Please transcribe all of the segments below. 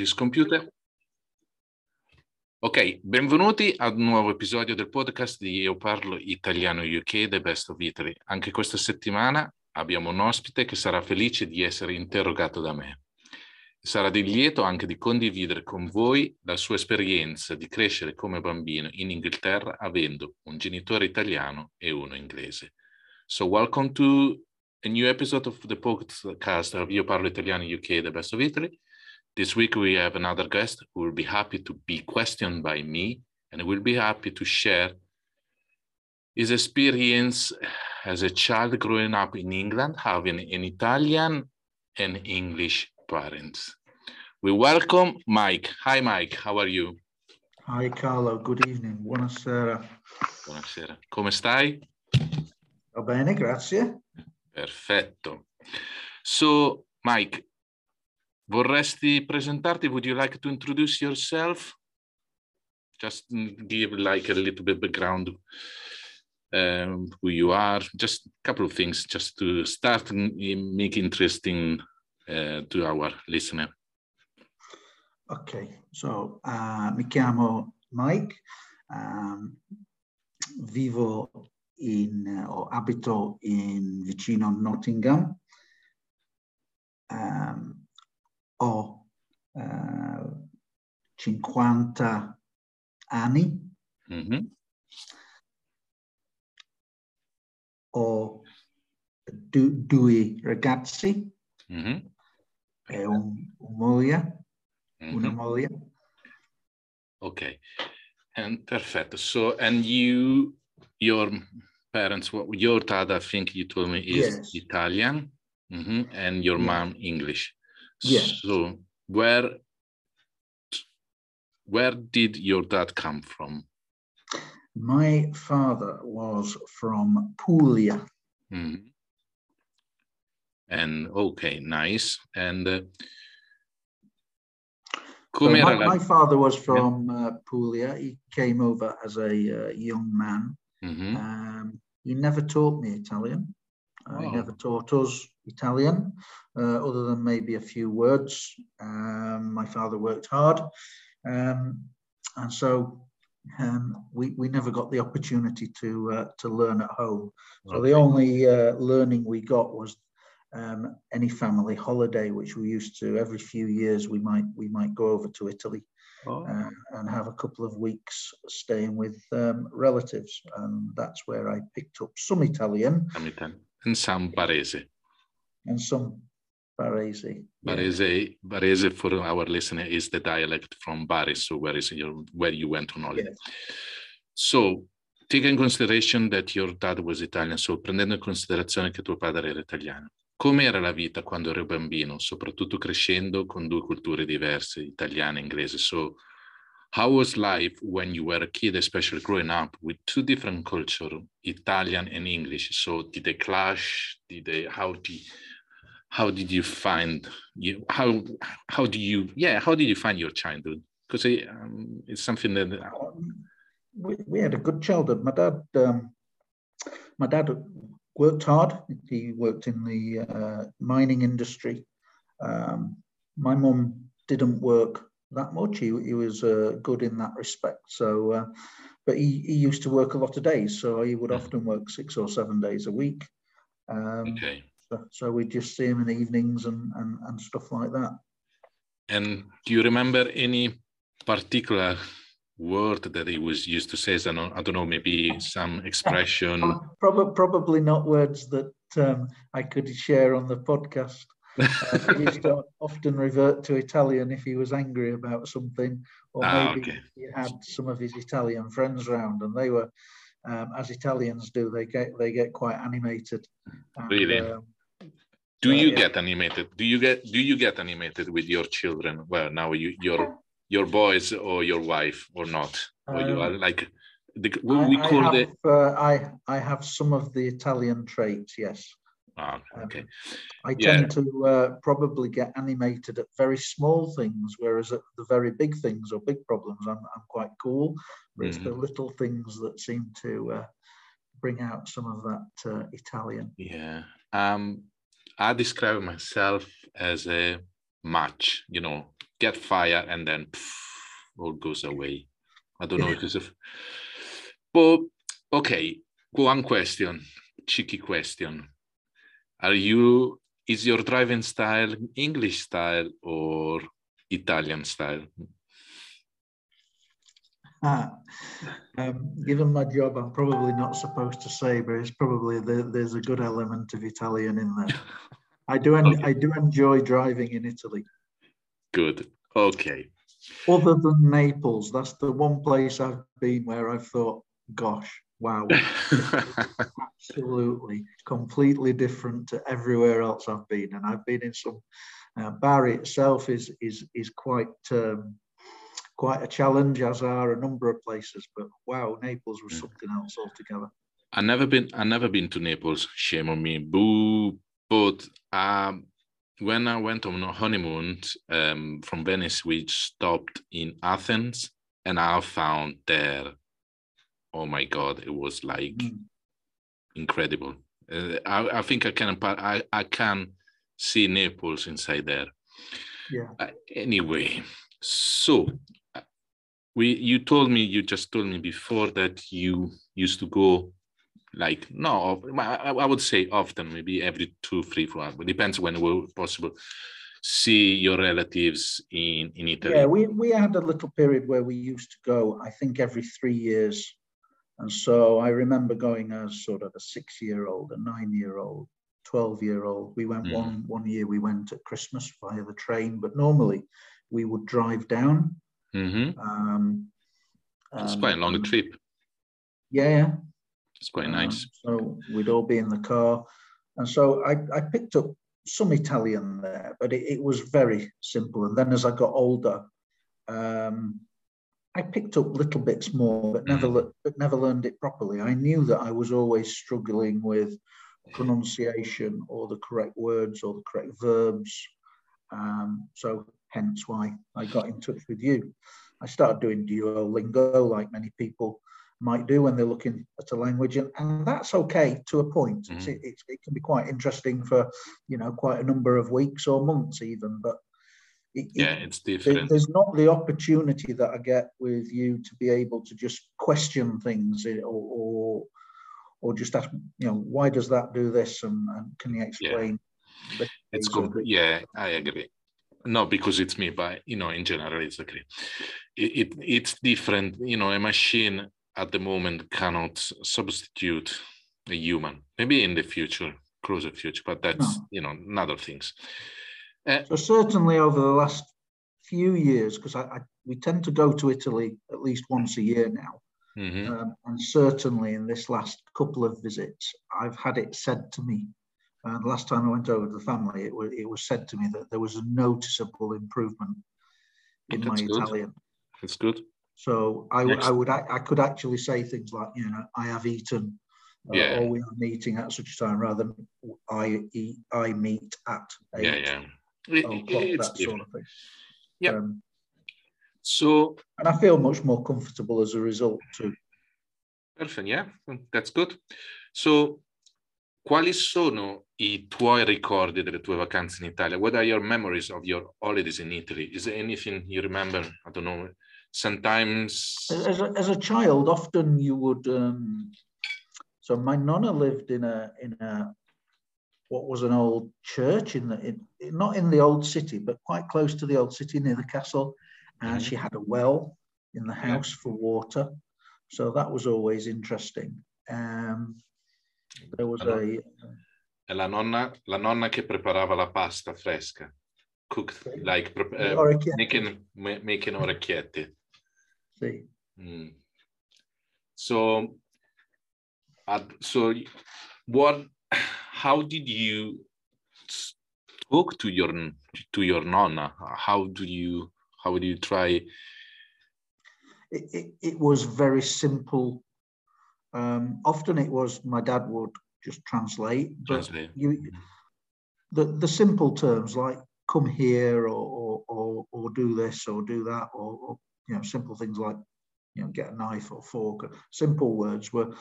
Grandi Scompiute. Ok, benvenuti ad un nuovo episodio del podcast di Io parlo italiano UK The Best of Italy. Anche questa settimana abbiamo un ospite che sarà felice di essere interrogato da me. Sarà di lieto anche di condividere con voi la sua esperienza di crescere come bambino in Inghilterra avendo un genitore italiano e uno inglese. So welcome to a new episode of the podcast of Io parlo italiano UK The Best of Italy. This week we have another guest who will be happy to be questioned by me and will be happy to share his experience as a child growing up in England, having an Italian and English parents. We welcome Mike. Hi, Mike. How are you? Hi, Carlo. Good evening. Buonasera. Buonasera. Come stai? Va bene, grazie. Perfetto. So, Mike, vorresti presentarti? Would you like to introduce yourself? Just give like a little bit background who you are. Just a couple of things just to start and make interesting to our listener. Okay, so mi chiamo Mike, abito in vicino Nottingham. Ho 50 anni, mm-hmm. Ho due ragazzi, mm-hmm. E moglie, mm-hmm. Una moglie. Ok, and perfetto. So, and your parents, your dad, I think you told me, is yes. Italian, mm-hmm. And your mom, English. Yes. So where did your dad come from? My father was from Puglia. Mm-hmm. And okay, nice. And my father was from Puglia. He came over as a young man. Mm-hmm. He never taught me Italian. He never taught us Italian, other than maybe a few words. My father worked hard, and so we never got the opportunity to learn at home. So okay. The only learning we got was any family holiday, which we used to every few years. We might go over to Italy and have a couple of weeks staying with relatives, and that's where I picked up some Italian. And some Barese. And some Barese. Barese, yeah. Barese for our listener is the dialect from Bari, so where you went on holiday. Yes. So, taking into consideration that your dad was Italian, so prendendo in considerazione che tuo padre era italiano, com'era la vita quando eri bambino, soprattutto crescendo con due culture diverse, italiana e inglese? So, how was life when you were a kid, especially growing up with two different cultures, Italian and English? So did they clash? How did you find your childhood? Because it's something that we had a good childhood. My dad worked hard. He worked in the mining industry. My mum didn't work that much. He was good in that respect. So, but he used to work a lot of days. So he would often work 6 or 7 days a week. Okay. So we'd just see him in the evenings and stuff like that. And do you remember any particular word that he was used to say? I don't know, maybe some expression. Probably not words that I could share on the podcast. He used to often revert to Italian if he was angry about something, or maybe he had some of his Italian friends round, and they were, as Italians do, they get quite animated. And, really? Get animated? Do you get animated with your children? Well, now your boys or your wife or not? Or you are like I have some of the Italian traits, yes. Okay. I tend to probably get animated at very small things, whereas at the very big things or big problems, I'm quite cool. But it's the little things that seem to bring out some of that Italian. Yeah. I describe myself as a match, get fire, and then pff, all goes away. I don't know if it's a... But, okay, one question, cheeky question. Are you... Is your driving style English style or Italian style? Given my job, I'm probably not supposed to say, but it's probably there's a good element of Italian in there. I do enjoy driving in Italy. Good. Okay. Other than Naples, that's the one place I've been where I've thought, gosh, wow, absolutely, completely different to everywhere else I've been. And I've been in some. Bari itself is quite a challenge, as are a number of places. But wow, Naples was something else altogether. I've never been to Naples. Shame on me, boo. But when I went on a honeymoon from Venice, we stopped in Athens, and I found there. Oh my God! It was like incredible. I think I can see Naples inside there. Yeah. Anyway, so you just told me before that you used to go like I would say often, maybe every 2, 3, 4 hours. It depends when it was possible. See your relatives in Italy. Yeah, we had a little period where we used to go. I think every 3 years. And so I remember going as sort of a 6-year-old, a 9-year-old, 12-year-old. We went one year, we went at Christmas via the train, but normally we would drive down. It's quite a long trip. Yeah. It's quite nice. So we'd all be in the car. And so I picked up some Italian there, but it was very simple. And then as I got older, I picked up little bits more, but never learned it properly. I knew that I was always struggling with pronunciation or the correct words or the correct verbs. So hence why I got in touch with you. I started doing Duolingo, like many people might do when they're looking at a language, and that's okay to a point. It can be quite interesting for, quite a number of weeks or months even, but it's different. There's not the opportunity that I get with you to be able to just question things or just ask, why does that do this? And can you explain? Yeah. It's good. Yeah, I agree. Not because it's me, but, in general, it's okay. It's different. A machine at the moment cannot substitute a human. Maybe in the future, closer future, but that's, another things. So certainly over the last few years, because we tend to go to Italy at least once a year now, and certainly in this last couple of visits, I've had it said to me. The last time I went over to the family, it was said to me that there was a noticeable improvement in my Italian. That's good. So I could actually say things like, I have eaten, or we have meeting at such a time, rather than I meet at 8. Yeah. That sort of thing. Yeah. And I feel much more comfortable as a result too. Perfetto, yeah, that's good. So, quali sono I tuoi ricordi delle tue vacanze in Italia? What are your memories of your holidays in Italy? Is there anything you remember? I don't know. Sometimes, as a child, often you would. So my nonna lived in a what was an old church not in the old city, but quite close to the old city near the castle. And she had a well in the house for water. So that was always interesting. There was la nonna che preparava la pasta fresca, cooked like making orecchiette. Sì. So what? How did you talk to your nonna? How do you try? It was very simple. Often it was my dad would just translate. But the simple terms like come here or do this or do that or simple things like. Get a knife or fork. Simple words were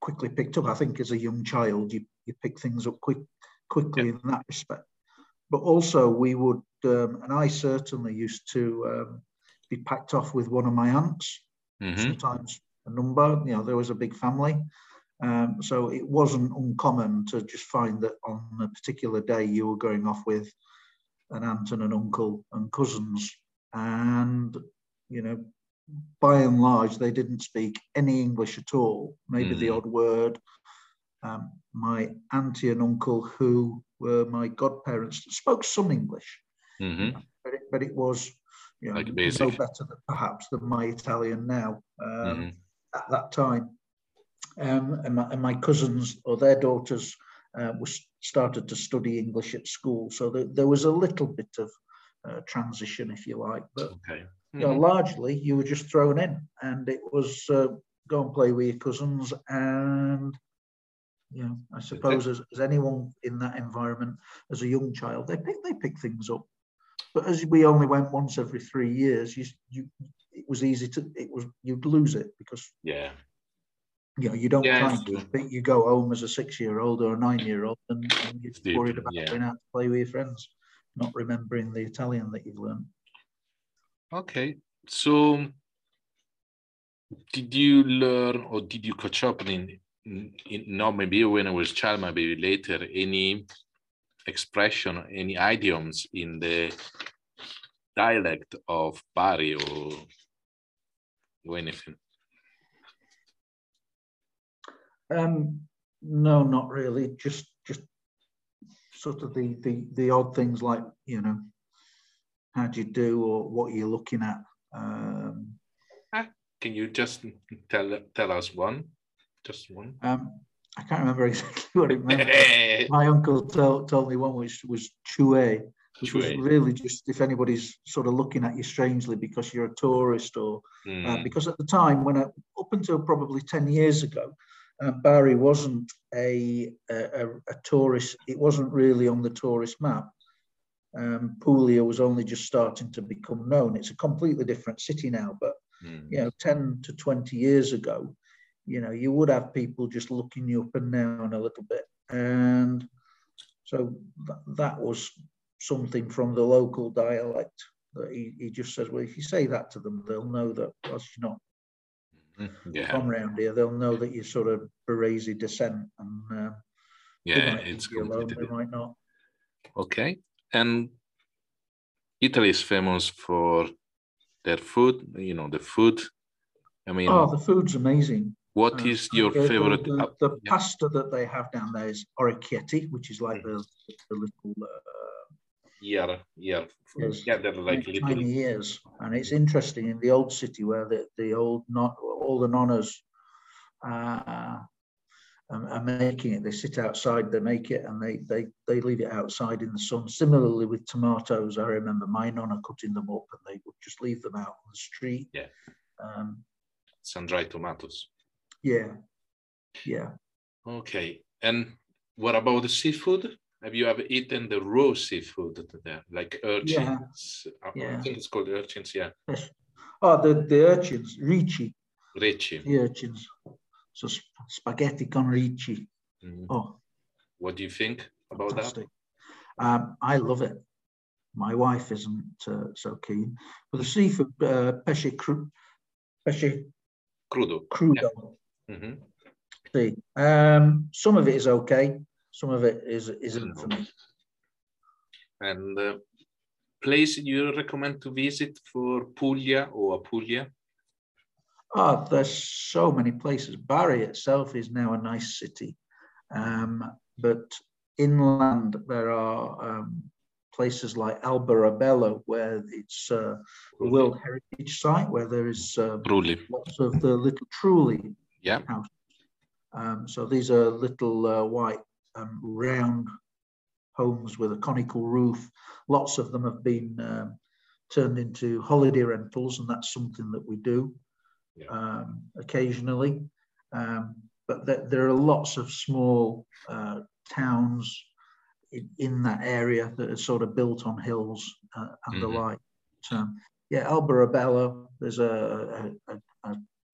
quickly picked up. I think as a young child, you pick things up quickly in that respect. But also, we would and I certainly used to be packed off with one of my aunts, sometimes a number, you know, there was a big family. So it wasn't uncommon to just find that on a particular day you were going off with an aunt and an uncle and cousins. And, you know, by and large, they didn't speak any English at all, maybe the odd word. My auntie and uncle, who were my godparents, spoke some English, but it was, you know, like basic. No better than, perhaps than my Italian now at that time. And my cousins or their daughters started to study English at school, so there was a little bit of transition, if you like, but you know, largely you were just thrown in, and it was go and play with your cousins. And you know, I suppose as anyone in that environment as a young child, they pick things up. But as we only went once every 3 years, you'd lose it, because you know, you don't think you go home as a 6-year-old or a 9-year-old and you're worried about going out to play with your friends, not remembering the Italian that you've learned. Okay, so did you learn or did you catch up in not maybe when I was a child, maybe later, any expression, any idioms in the dialect of Bari or anything? No, not really. Just sort of the odd things like, you know, how do you do, or what are you looking at? Can you just tell us one? Just one. I can't remember exactly what it meant. My uncle told me one which was chouet, which was really just if anybody's sort of looking at you strangely because you're a tourist, or because at the time, up until probably 10 years ago, Bari wasn't a tourist. It wasn't really on the tourist map. Puglia was only just starting to become known. It's a completely different city now, but you know, 10 to 20 years ago, you know, you would have people just looking you up and down a little bit, and so that was something from the local dialect that he just says, well, if you say that to them, they'll know that that's not. Come round here, they'll know that you're sort of Barese descent, and they might not. Okay, and Italy is famous for their food. You know, the food. I mean, the food's amazing. What is your favorite? The pasta that they have down there is orecchiette, which is like the little. They're like little years, and it's interesting in the old city where all the nonnas are making it. They sit outside, they make it, and they leave it outside in the sun. Similarly with tomatoes, I remember my nonna cutting them up, and they would just leave them out on the street. Yeah, sun-dried tomatoes. Yeah. Okay, and what about the seafood? Have you ever eaten the raw seafood there, like urchins? Yeah. I think it's called urchins, the urchins, ricci. The urchins. So spaghetti con ricci. What do you think about that? I love it. My wife isn't so keen. But the seafood, pesce crudo. Yeah. Some of it is okay. Some of it isn't for me. And place you recommend to visit for Puglia or Apulia? There's so many places. Bari itself is now a nice city. But inland, there are places like Alberobello, where it's a World Heritage Site, where there is lots of the little Trulli house. So these are little white, round homes with a conical roof. Lots of them have been turned into holiday rentals, and that's something that we do occasionally. But there are lots of small towns in that area that are sort of built on hills and the like. Alberobello, there's a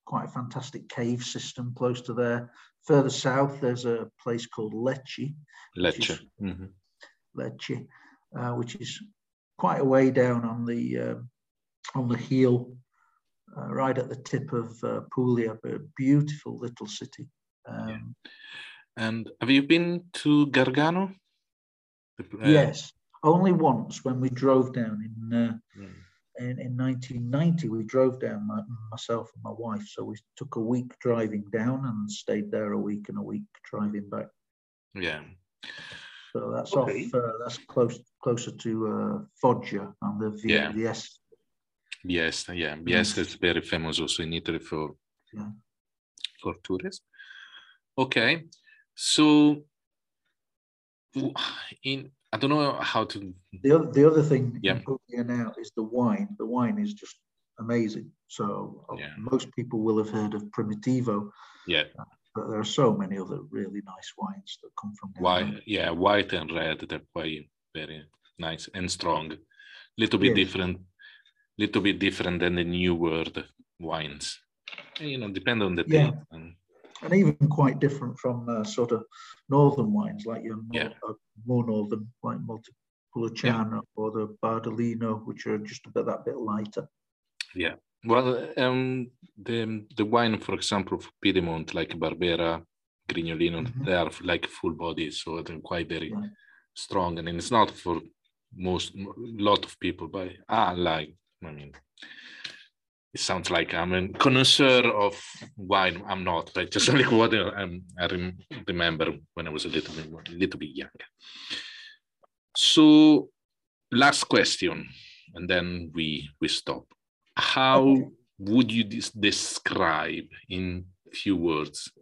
quite a fantastic cave system close to there. Further south, there's a place called Lecce, which is quite a way down on the heel, right at the tip of Puglia, a beautiful little city. And have you been to Gargano? Yes, only once when we drove down in 1990. We drove down, myself and my wife, so we took a week driving down and stayed there a week and a week driving back. Yeah. So that's okay. That's closer to Foggia and the Vieste. Yes, yeah, Vieste is very famous also in Italy for tourists. Okay, so I don't know how to. The other thing in Puglia now is the wine. The wine is just amazing. So most people will have heard of Primitivo. Yeah. But there are so many other really nice wines that come from Gargano. Yeah, white and red. They're quite very nice and strong. Little bit different. Little bit different than the New World wines. You know, depend on the thing. And even quite different from sort of northern wines, like your more northern, like Montepulciano or the Bardolino, which are just about that bit lighter. Yeah. Well, the wine, for example, for Piedmont, like Barbera, Grignolino, they are like full body, so they're quite very strong. And it's not for lot of people, but it sounds like I'm a connoisseur of wine. I'm not, but just like what I remember when I was a little bit younger. So, last question, and then we stop. How would you describe in few words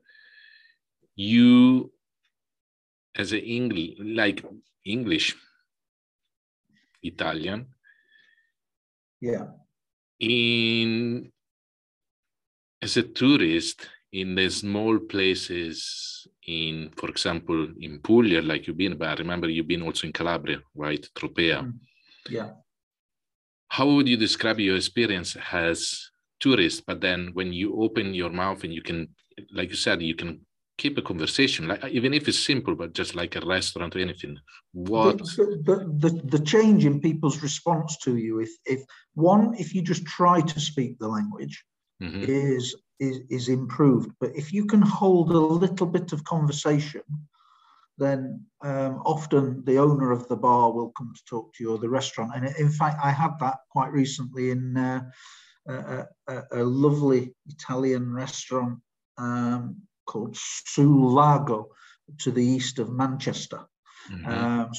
you as an English Italian? Yeah. As a tourist in the small places for example, in Puglia, like you've been, but I remember you've been also in Calabria, right? Tropea. Yeah. How would you describe your experience as tourist? But then when you open your mouth and you can, like you said, you can keep a conversation, like even if it's simple, but just like a restaurant or anything. What the change in people's response to you, if you just try to speak the language, is improved. But if you can hold a little bit of conversation, then often the owner of the bar will come to talk to you, or the restaurant. And in fact, I had that quite recently in a lovely Italian restaurant called Sulago, to the east of Manchester. And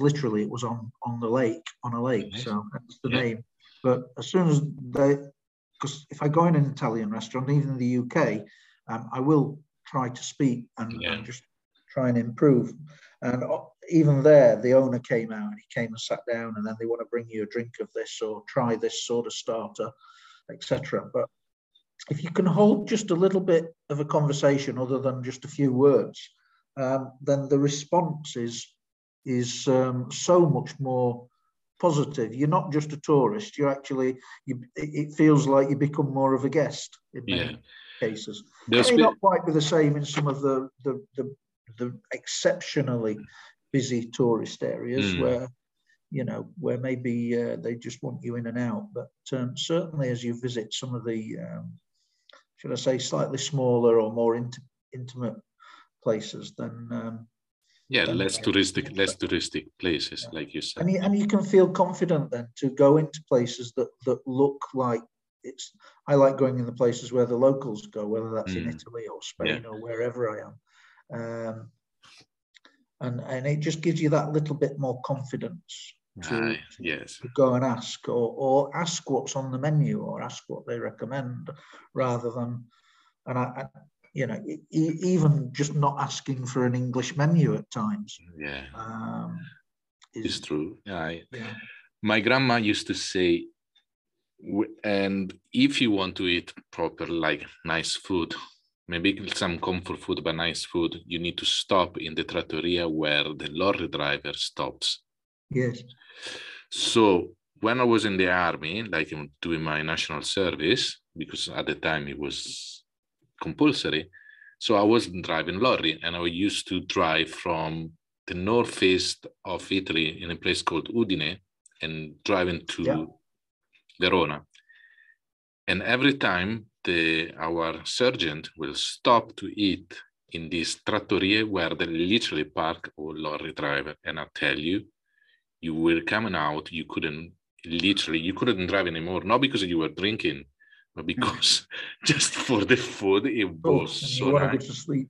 literally it was on a lake. Nice. So that's the name. But as soon as because if I go in an Italian restaurant, even in the UK, I will try to speak and just try and improve. And even there, the owner came out and he came and sat down, and then they want to bring you a drink of this or try this sort of starter, etc. But if you can hold just a little bit of a conversation other than just a few words, then the response is so much more positive. You're not just a tourist. You're actually, it feels like you become more of a guest in many cases. Maybe not quite be the same in some of the exceptionally busy tourist areas where maybe they just want you in and out. But certainly as you visit some of the, should I say, slightly smaller or more intimate places, then... less touristic places, like you said. And you can feel confident then to go into places that look like it's... I like going in the places where the locals go, whether that's in Italy or Spain or wherever I am. And it just gives you that little bit more confidence to go and ask, or ask what's on the menu, or ask what they recommend, rather than, even just not asking for an English menu at times. Yeah, it's true. My grandma used to say, and if you want to eat proper, like nice food, maybe some comfort food, but nice food, you need to stop in the trattoria where the lorry driver stops. Yes. So when I was in the army, like doing my national service, because at the time it was compulsory, so I wasn't driving lorry, and I used to drive from the northeast of Italy in a place called Udine and driving to Verona. And every time our sergeant will stop to eat in these trattorie where they literally park or lorry driver. And I tell you, you were coming out, you couldn't drive anymore, not because you were drinking, but because just for the food, it was so nice. You wanted to sleep.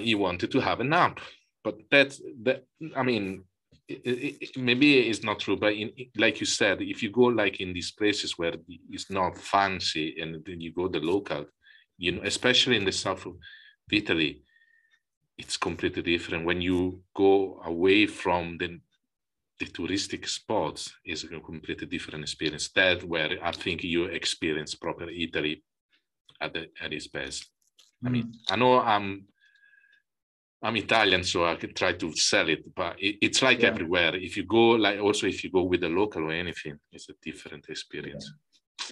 You wanted to have a nap. But maybe it's not true, but like you said, if you go like in these places where it's not fancy and then you go the local, you know, especially in the south of Italy, it's completely different. When you go away from the touristic spots, is a completely different experience. That's where I think you experience proper Italy at its best. Mm. I mean, I know I'm Italian, so I could try to sell it, but it's like everywhere. If you go, like also if you go with a local or anything, it's a different experience. Yeah.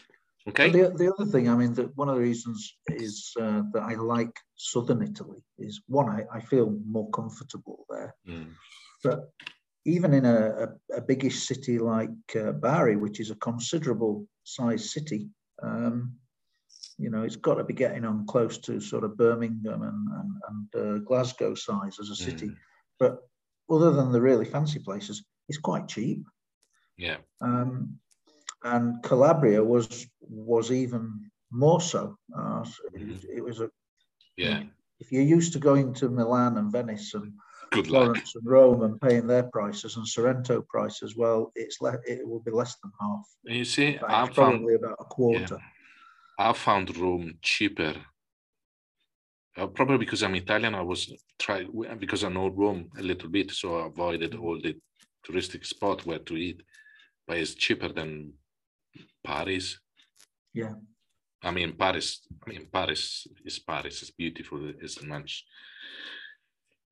Okay. The other thing, I mean, that one of the reasons is that I like Southern Italy is one, I feel more comfortable there. Mm. But even in a biggish city like Bari, which is a considerable size city, you know, it's got to be getting on close to sort of Birmingham and Glasgow size as a city. Mm. But other than the really fancy places, it's quite cheap. Yeah. And Calabria was even more so. It was a... Yeah. If you're used to going to Milan and Venice and Florence and Rome and paying their prices and Sorrento prices, well, it will be less than half. You see, I've probably about a quarter. Yeah. I found Rome cheaper, probably because I'm Italian. Because I know Rome a little bit, so I avoided all the touristic spots where to eat. But it's cheaper than Paris. Yeah, I mean Paris. Paris is beautiful. It's much.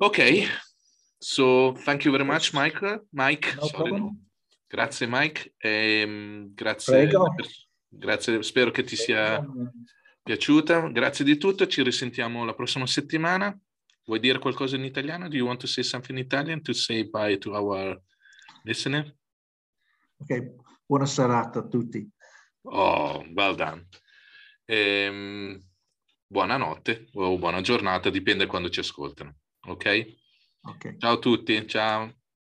Okay, so thank you very much, Michael. Mike. No problem. No. Grazie, Mike. Grazie. Grazie, spero che ti sia piaciuta. Grazie di tutto, ci risentiamo la prossima settimana. Vuoi dire qualcosa in italiano? Do you want to say something in Italian to say bye to our listener? Ok, buona serata a tutti. Oh, well done. Buonanotte o buona giornata, dipende quando ci ascoltano. Ok? Ciao a tutti, ciao.